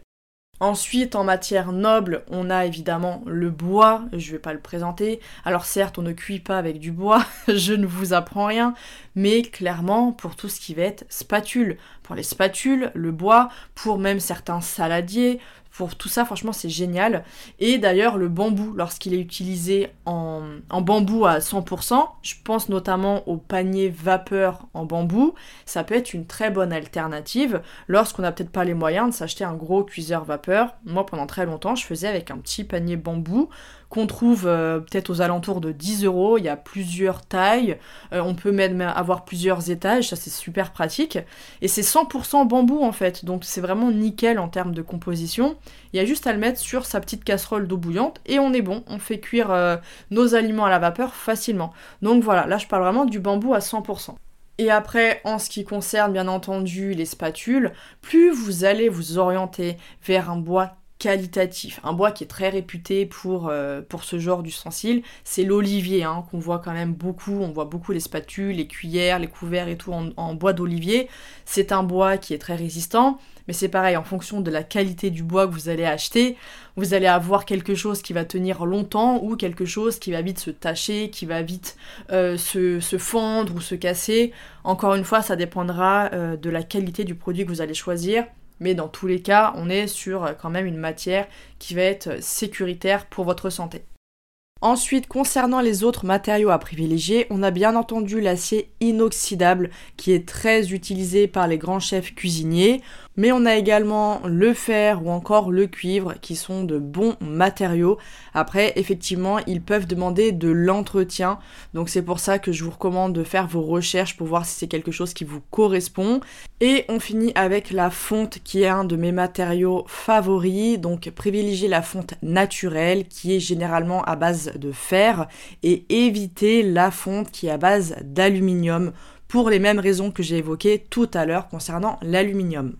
Ensuite, en matière noble, on a évidemment le bois, je vais pas le présenter. Alors certes, on ne cuit pas avec du bois, je ne vous apprends rien, mais clairement, pour tout ce qui va être spatule, pour les spatules, le bois, pour même certains saladiers, pour tout ça, franchement, c'est génial. Et d'ailleurs, le bambou, lorsqu'il est utilisé en, en bambou à cent pour cent, je pense notamment au panier vapeur en bambou, ça peut être une très bonne alternative lorsqu'on n'a peut-être pas les moyens de s'acheter un gros cuiseur vapeur. Moi, pendant très longtemps, je faisais avec un petit panier bambou qu'on trouve euh, peut-être aux alentours de dix euros, il y a plusieurs tailles, euh, on peut même avoir plusieurs étages, ça c'est super pratique, et c'est cent pour cent bambou en fait, donc c'est vraiment nickel en termes de composition, il y a juste à le mettre sur sa petite casserole d'eau bouillante, et on est bon, on fait cuire euh, nos aliments à la vapeur facilement. Donc voilà, là je parle vraiment du bambou à cent pour cent. Et après, en ce qui concerne bien entendu les spatules, plus vous allez vous orienter vers un bois qualitatif. Un bois qui est très réputé pour, euh, pour ce genre d'ustensile, c'est l'olivier hein, qu'on voit quand même beaucoup, on voit beaucoup les spatules, les cuillères, les couverts et tout en, en bois d'olivier. C'est un bois qui est très résistant, mais c'est pareil, en fonction de la qualité du bois que vous allez acheter, vous allez avoir quelque chose qui va tenir longtemps ou quelque chose qui va vite se tacher, qui va vite euh, se, se fendre ou se casser. Encore une fois, ça dépendra euh, de la qualité du produit que vous allez choisir. Mais dans tous les cas, on est sur quand même une matière qui va être sécuritaire pour votre santé. Ensuite, concernant les autres matériaux à privilégier, on a bien entendu l'acier inoxydable qui est très utilisé par les grands chefs cuisiniers, mais on a également le fer ou encore le cuivre qui sont de bons matériaux. Après, effectivement, ils peuvent demander de l'entretien, donc c'est pour ça que je vous recommande de faire vos recherches pour voir si c'est quelque chose qui vous correspond. Et on finit avec la fonte qui est un de mes matériaux favoris, donc privilégiez la fonte naturelle qui est généralement à base de fer et éviter la fonte qui est à base d'aluminium pour les mêmes raisons que j'ai évoquées tout à l'heure concernant l'aluminium.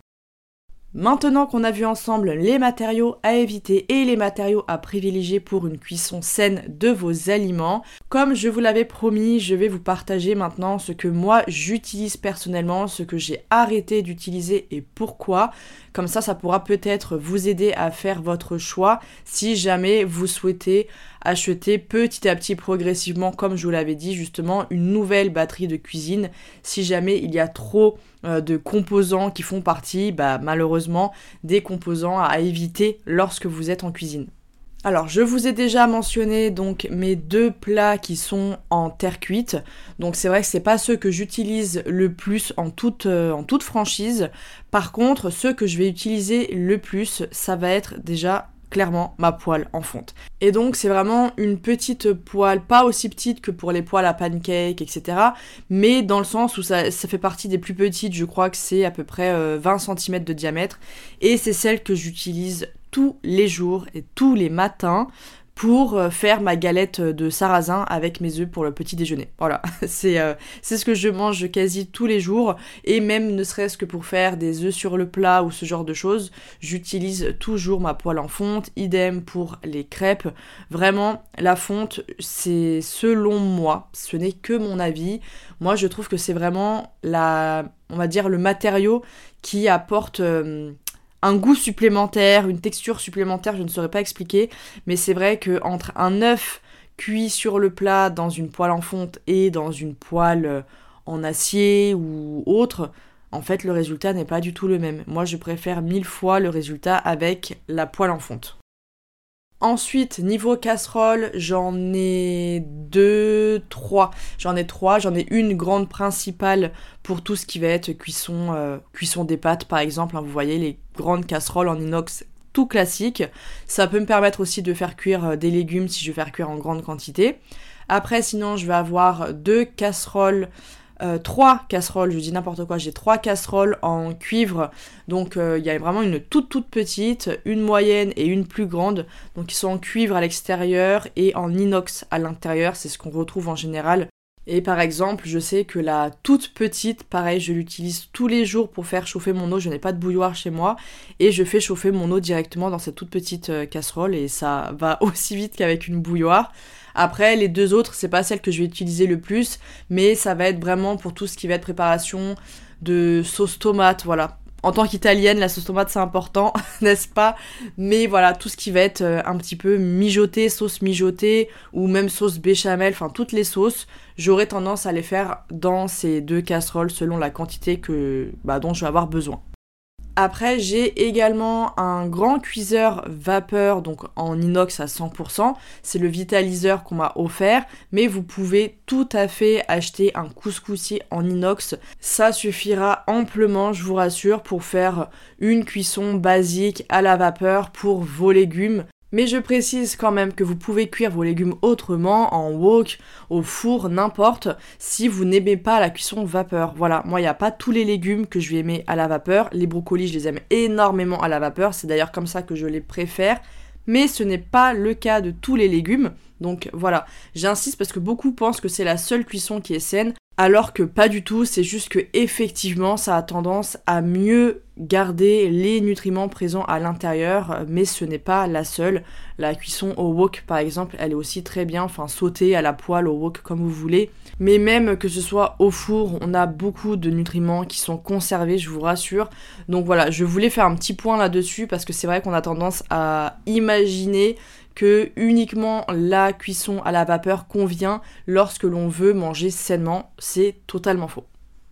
Maintenant qu'on a vu ensemble les matériaux à éviter et les matériaux à privilégier pour une cuisson saine de vos aliments, comme je vous l'avais promis, je vais vous partager maintenant ce que moi j'utilise personnellement, ce que j'ai arrêté d'utiliser et pourquoi. Comme ça, ça pourra peut-être vous aider à faire votre choix si jamais vous souhaitez acheter petit à petit progressivement, comme je vous l'avais dit justement, une nouvelle batterie de cuisine. Si jamais il y a trop euh, de composants qui font partie, bah, malheureusement, des composants à éviter lorsque vous êtes en cuisine. Alors, je vous ai déjà mentionné donc mes deux plats qui sont en terre cuite. Donc c'est vrai que c'est pas ceux que j'utilise le plus en toute, euh, en toute franchise. Par contre, ceux que je vais utiliser le plus, ça va être déjà clairement ma poêle en fonte. Et donc c'est vraiment une petite poêle, pas aussi petite que pour les poêles à pancake, et cetera. Mais dans le sens où ça, ça fait partie des plus petites, je crois que c'est à peu près euh, vingt centimètres de diamètre. Et c'est celle que j'utilise tous les jours et tous les matins pour faire ma galette de sarrasin avec mes œufs pour le petit déjeuner. Voilà, c'est, euh, c'est ce que je mange quasi tous les jours, et même ne serait-ce que pour faire des œufs sur le plat ou ce genre de choses, j'utilise toujours ma poêle en fonte, idem pour les crêpes. Vraiment, la fonte, c'est selon moi, ce n'est que mon avis, moi je trouve que c'est vraiment la, on va dire le matériau qui apporte... Euh, un goût supplémentaire, une texture supplémentaire, je ne saurais pas expliquer, mais c'est vrai que entre un œuf cuit sur le plat dans une poêle en fonte et dans une poêle en acier ou autre, en fait le résultat n'est pas du tout le même. Moi je préfère mille fois le résultat avec la poêle en fonte. Ensuite, niveau casserole, j'en ai deux, trois. J'en ai trois. J'en ai une grande principale pour tout ce qui va être cuisson, euh, cuisson des pâtes, par exemple. Hein, vous voyez, les grandes casseroles en inox tout classique. Ça peut me permettre aussi de faire cuire des légumes si je veux faire cuire en grande quantité. Après, sinon, je vais avoir deux casseroles... Euh, trois casseroles, je dis n'importe quoi, j'ai trois casseroles en cuivre, donc il euh, y a vraiment une toute toute petite, une moyenne et une plus grande, donc ils sont en cuivre à l'extérieur et en inox à l'intérieur, c'est ce qu'on retrouve en général. Et par exemple, je sais que la toute petite, pareil, je l'utilise tous les jours pour faire chauffer mon eau, je n'ai pas de bouilloire chez moi, et je fais chauffer mon eau directement dans cette toute petite casserole, et ça va aussi vite qu'avec une bouilloire. Après, les deux autres, c'est pas celle que je vais utiliser le plus, mais ça va être vraiment pour tout ce qui va être préparation de sauce tomate, voilà. En tant qu'italienne, la sauce tomate, c'est important, n'est-ce pas? Mais voilà, tout ce qui va être un petit peu mijoté, sauce mijotée, ou même sauce béchamel, enfin toutes les sauces, j'aurais tendance à les faire dans ces deux casseroles selon la quantité que, bah, dont je vais avoir besoin. Après, j'ai également un grand cuiseur vapeur, donc en inox à cent pour cent, c'est le vitaliseur qu'on m'a offert, mais vous pouvez tout à fait acheter un couscoussier en inox, ça suffira amplement, je vous rassure, pour faire une cuisson basique à la vapeur pour vos légumes. Mais je précise quand même que vous pouvez cuire vos légumes autrement, en wok, au four, n'importe, si vous n'aimez pas la cuisson vapeur. Voilà, moi il n'y a pas tous les légumes que je vais aimer à la vapeur, les brocolis je les aime énormément à la vapeur, c'est d'ailleurs comme ça que je les préfère, mais ce n'est pas le cas de tous les légumes, donc voilà, j'insiste parce que beaucoup pensent que c'est la seule cuisson qui est saine, alors que pas du tout, c'est juste que effectivement ça a tendance à mieux garder les nutriments présents à l'intérieur, mais ce n'est pas la seule. La cuisson au wok par exemple, elle est aussi très bien, enfin sautée à la poêle, au wok comme vous voulez. Mais même que ce soit au four, on a beaucoup de nutriments qui sont conservés, je vous rassure. Donc voilà, je voulais faire un petit point là-dessus parce que c'est vrai qu'on a tendance à imaginer que uniquement la cuisson à la vapeur convient lorsque l'on veut manger sainement, c'est totalement faux.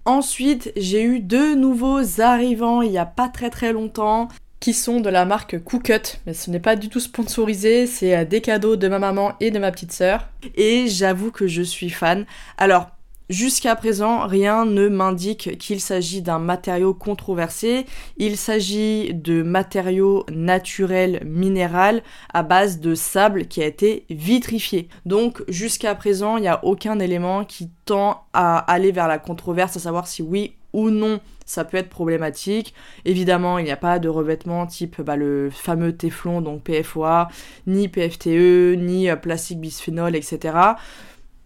Ensuite, j'ai eu deux nouveaux arrivants il n'y a pas très très longtemps qui sont de la marque Cookut, mais ce n'est pas du tout sponsorisé, c'est des cadeaux de ma maman et de ma petite sœur et j'avoue que je suis fan. Alors, jusqu'à présent, rien ne m'indique qu'il s'agit d'un matériau controversé. Il s'agit de matériaux naturels minéral à base de sable qui a été vitrifié. Donc jusqu'à présent, il n'y a aucun élément qui tend à aller vers la controverse, à savoir si oui ou non ça peut être problématique. Évidemment, il n'y a pas de revêtement type bah, le fameux téflon, donc P F O A, ni P F T E, ni plastique bisphénol, et cetera.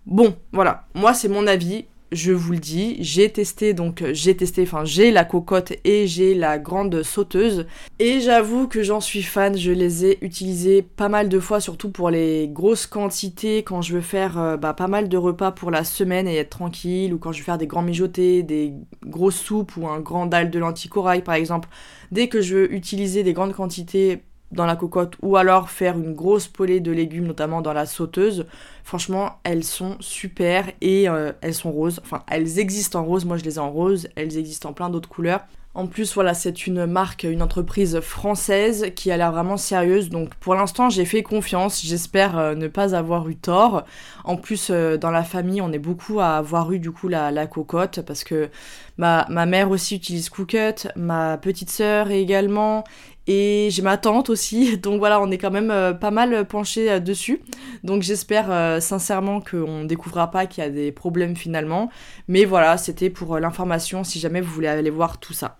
Bon, voilà, moi c'est mon avis, je vous le dis, j'ai testé, donc j'ai testé, enfin j'ai la cocotte et j'ai la grande sauteuse, et j'avoue que j'en suis fan, je les ai utilisées pas mal de fois, surtout pour les grosses quantités, quand je veux faire euh, bah, pas mal de repas pour la semaine et être tranquille, ou quand je veux faire des grands mijotés, des grosses soupes, ou un grand dalle de lentilles corail par exemple, dès que je veux utiliser des grandes quantités dans la cocotte ou alors faire une grosse poêlée de légumes, notamment dans la sauteuse. Franchement, elles sont super et euh, elles sont roses. Enfin, elles existent en rose. Moi, je les ai en rose. Elles existent en plein d'autres couleurs. En plus, voilà, c'est une marque, une entreprise française qui a l'air vraiment sérieuse. Donc, pour l'instant, j'ai fait confiance. J'espère euh, ne pas avoir eu tort. En plus, euh, dans la famille, on est beaucoup à avoir eu, du coup, la, la cocotte. Parce que ma, ma mère aussi utilise Cookut, ma petite sœur également. Et j'ai ma tante aussi. Donc, voilà, on est quand même euh, pas mal penchés euh, dessus. Donc, j'espère euh, sincèrement qu'on ne découvrira pas qu'il y a des problèmes finalement. Mais voilà, c'était pour euh, l'information si jamais vous voulez aller voir tout ça.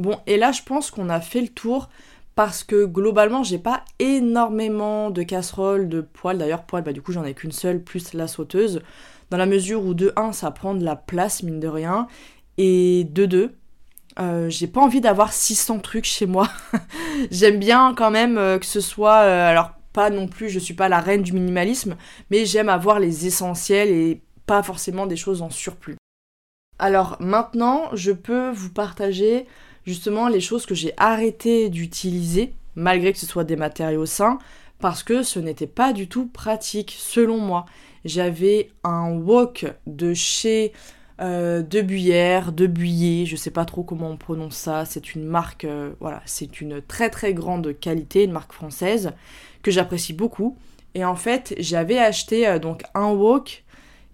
Bon, et là, je pense qu'on a fait le tour parce que globalement, j'ai pas énormément de casseroles, de poêles. D'ailleurs, poêles, bah du coup, j'en ai qu'une seule, plus la sauteuse. Dans la mesure où, de un, ça prend de la place, mine de rien. Et de deux, euh, j'ai pas envie d'avoir six cents trucs chez moi. J'aime bien quand même euh, que ce soit... Euh, alors, pas non plus, je suis pas la reine du minimalisme, mais j'aime avoir les essentiels et pas forcément des choses en surplus. Alors, maintenant, je peux vous partager... justement les choses que j'ai arrêté d'utiliser, malgré que ce soit des matériaux sains, parce que ce n'était pas du tout pratique, selon moi. J'avais un wok de chez euh, De Buyère, De Buyer, je sais pas trop comment on prononce ça, c'est une marque, euh, voilà, c'est une très très grande qualité, une marque française, que j'apprécie beaucoup. Et en fait, j'avais acheté euh, donc un wok,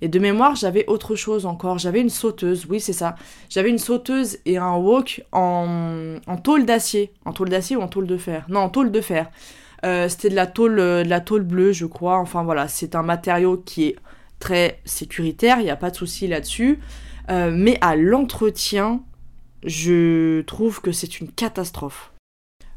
et de mémoire, j'avais autre chose encore. J'avais une sauteuse, oui, c'est ça. J'avais une sauteuse et un wok en, en tôle d'acier. En tôle d'acier ou en tôle de fer? Non, en tôle de fer. Euh, c'était de la tôle, de la tôle bleue, je crois. Enfin, voilà, c'est un matériau qui est très sécuritaire. Il n'y a pas de souci là-dessus. Euh, mais à l'entretien, je trouve que c'est une catastrophe.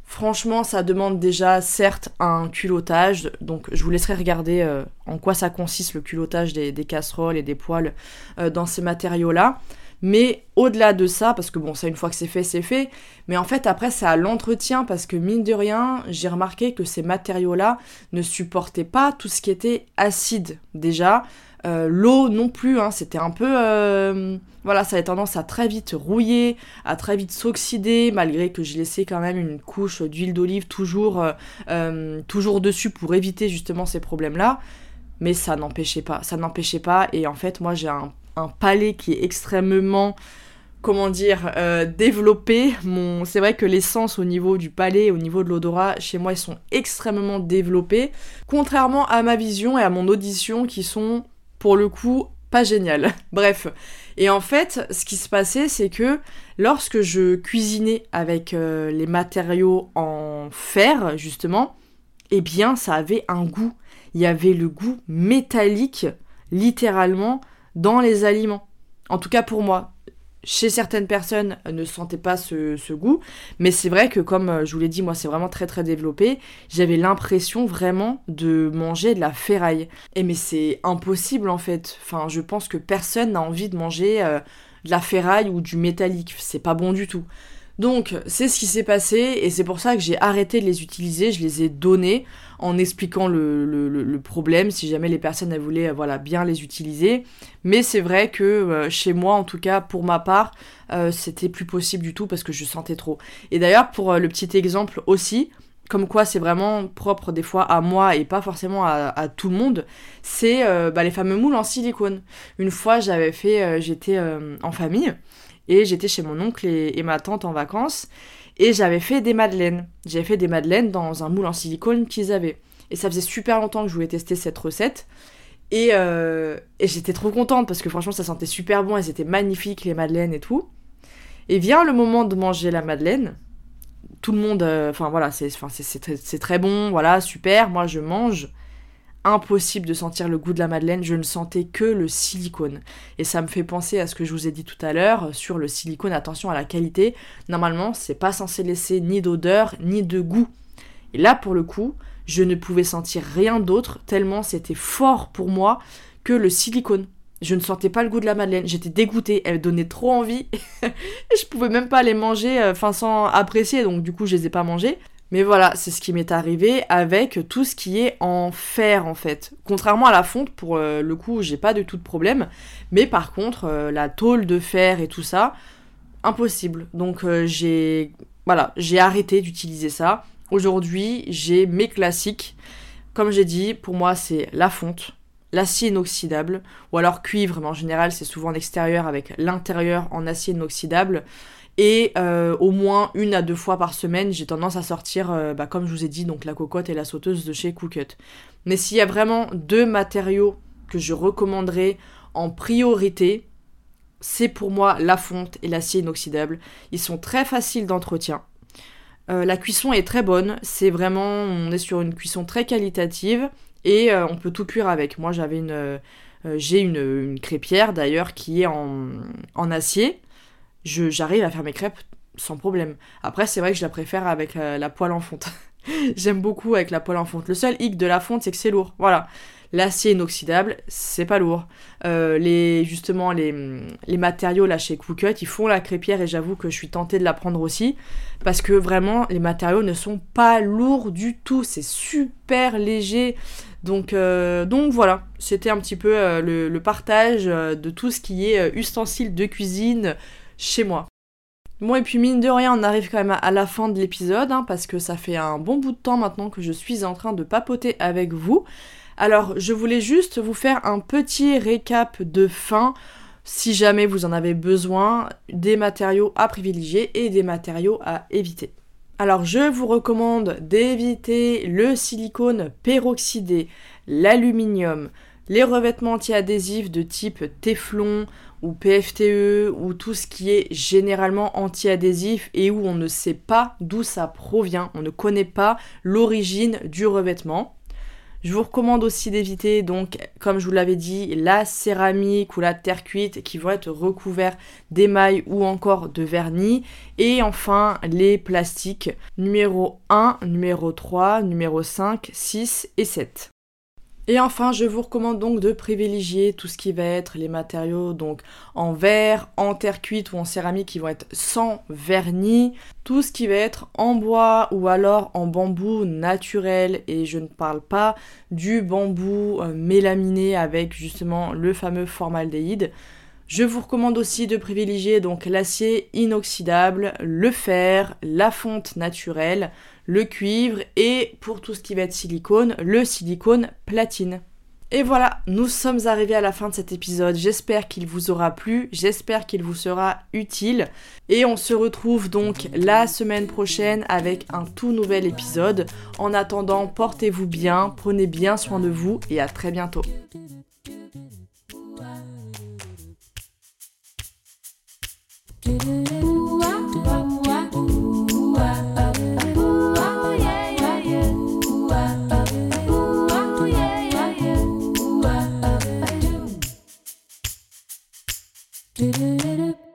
Franchement, ça demande déjà, certes, un culottage. Donc, je vous laisserai regarder euh, en quoi ça consiste, le culottage des, des casseroles et des poêles euh, dans ces matériaux-là. Mais au-delà de ça, parce que bon, ça, une fois que c'est fait, c'est fait. Mais en fait, après, c'est à l'entretien parce que, mine de rien, j'ai remarqué que ces matériaux-là ne supportaient pas tout ce qui était acide, déjà. Euh, l'eau non plus, hein, c'était un peu... Euh, voilà, ça avait tendance à très vite rouiller, à très vite s'oxyder, malgré que j'ai laissé quand même une couche d'huile d'olive toujours, euh, toujours dessus pour éviter justement ces problèmes-là. Mais ça n'empêchait pas, ça n'empêchait pas. Et en fait, moi, j'ai un, un palais qui est extrêmement... comment dire, euh, développer mon... C'est vrai que les sens au niveau du palais, au niveau de l'odorat, chez moi, ils sont extrêmement développés, contrairement à ma vision et à mon audition qui sont, pour le coup, pas géniales. Bref. Et en fait, ce qui se passait, c'est que lorsque je cuisinais avec euh, les matériaux en fer, justement, eh bien, ça avait un goût. Il y avait le goût métallique, littéralement, dans les aliments. En tout cas, pour moi. Chez certaines personnes, ne sentais pas ce, ce goût. Mais c'est vrai que, comme je vous l'ai dit, moi, c'est vraiment très, très développé. J'avais l'impression vraiment de manger de la ferraille. Et mais c'est impossible, en fait. Enfin, je pense que personne n'a envie de manger euh, de la ferraille ou du métallique. C'est pas bon du tout. Donc, c'est ce qui s'est passé. Et c'est pour ça que j'ai arrêté de les utiliser. Je les ai donnés en expliquant le, le, le problème, si jamais les personnes elles voulaient voilà, bien les utiliser. Mais c'est vrai que euh, chez moi, en tout cas pour ma part, euh, c'était plus possible du tout parce que je sentais trop. Et d'ailleurs, pour euh, le petit exemple aussi, comme quoi c'est vraiment propre des fois à moi et pas forcément à, à tout le monde, c'est euh, bah, les fameux moules en silicone. Une fois, j'avais fait, euh, j'étais euh, en famille et j'étais chez mon oncle et, et ma tante en vacances. Et j'avais fait des madeleines. J'avais fait des madeleines dans un moule en silicone qu'ils avaient. Et ça faisait super longtemps que je voulais tester cette recette. Et, euh, et j'étais trop contente parce que franchement, ça sentait super bon. Elles étaient magnifiques, les madeleines et tout. Et vient le moment de manger la madeleine. Tout le monde... Enfin, euh, voilà, c'est, c'est, c'est, très, c'est très bon, voilà, super. Moi, je mange. Impossible de sentir le goût de la madeleine. Je ne sentais que le silicone. Et ça me fait penser à ce que je vous ai dit tout à l'heure sur le silicone. Attention à la qualité. Normalement, c'est pas censé laisser ni d'odeur, ni de goût. Et là, pour le coup, je ne pouvais sentir rien d'autre tellement c'était fort pour moi que le silicone. Je ne sentais pas le goût de la madeleine. J'étais dégoûtée. Elle donnait trop envie. Et je pouvais même pas les manger euh, fin, sans apprécier. Donc, du coup, je les ai pas mangés. Mais voilà, c'est ce qui m'est arrivé avec tout ce qui est en fer, en fait. Contrairement à la fonte, pour euh, le coup, j'ai pas du tout de problème. Mais par contre, euh, la tôle de fer et tout ça, impossible. Donc euh, j'ai voilà, j'ai arrêté d'utiliser ça. Aujourd'hui, j'ai mes classiques. Comme j'ai dit, pour moi, c'est la fonte, l'acier inoxydable, ou alors cuivre, mais en général, c'est souvent en extérieur avec l'intérieur en acier inoxydable. et euh, au moins une à deux fois par semaine, j'ai tendance à sortir, euh, bah, comme je vous ai dit, donc la cocotte et la sauteuse de chez Cookut. Mais s'il y a vraiment deux matériaux que je recommanderais en priorité, c'est pour moi la fonte et l'acier inoxydable. Ils sont très faciles d'entretien. Euh, la cuisson est très bonne, c'est vraiment, on est sur une cuisson très qualitative et euh, on peut tout cuire avec. Moi j'avais une, euh, j'ai une, une crêpière d'ailleurs qui est en, en acier, je, j'arrive à faire mes crêpes sans problème. Après c'est vrai que je la préfère avec euh, la poêle en fonte, j'aime beaucoup avec la poêle en fonte. Le seul hic de la fonte c'est que c'est lourd, voilà. L'acier inoxydable, c'est pas lourd. Euh, les, justement, les, les matériaux là chez Cookut, ils font la crêpière et j'avoue que je suis tentée de la prendre aussi parce que vraiment, les matériaux ne sont pas lourds du tout. C'est super léger. Donc, euh, donc voilà, c'était un petit peu euh, le, le partage euh, de tout ce qui est euh, ustensiles de cuisine chez moi. Bon, et puis mine de rien, on arrive quand même à, à la fin de l'épisode hein, parce que ça fait un bon bout de temps maintenant que je suis en train de papoter avec vous. Alors, je voulais juste vous faire un petit récap de fin, si jamais vous en avez besoin, des matériaux à privilégier et des matériaux à éviter. Alors, je vous recommande d'éviter le silicone peroxydé, l'aluminium, les revêtements anti-adhésifs de type Teflon ou P F T E ou tout ce qui est généralement anti-adhésif et où on ne sait pas d'où ça provient, on ne connaît pas l'origine du revêtement. Je vous recommande aussi d'éviter, donc, comme je vous l'avais dit, la céramique ou la terre cuite qui vont être recouverts d'émail ou encore de vernis. Et enfin, les plastiques numéro un, numéro trois, numéro cinq, six et sept. Et enfin, je vous recommande donc de privilégier tout ce qui va être les matériaux donc en verre, en terre cuite ou en céramique qui vont être sans vernis, tout ce qui va être en bois ou alors en bambou naturel, et je ne parle pas du bambou euh, mélaminé avec justement le fameux formaldéhyde. Je vous recommande aussi de privilégier donc l'acier inoxydable, le fer, la fonte naturelle, le cuivre et pour tout ce qui va être silicone, le silicone platine. Et voilà, nous sommes arrivés à la fin de cet épisode. J'espère qu'il vous aura plu, j'espère qu'il vous sera utile. Et on se retrouve donc la semaine prochaine avec un tout nouvel épisode. En attendant, portez-vous bien, prenez bien soin de vous et à très bientôt. Do do do do.